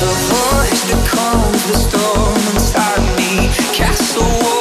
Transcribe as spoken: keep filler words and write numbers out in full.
The voice that calms the storm inside me, cast away.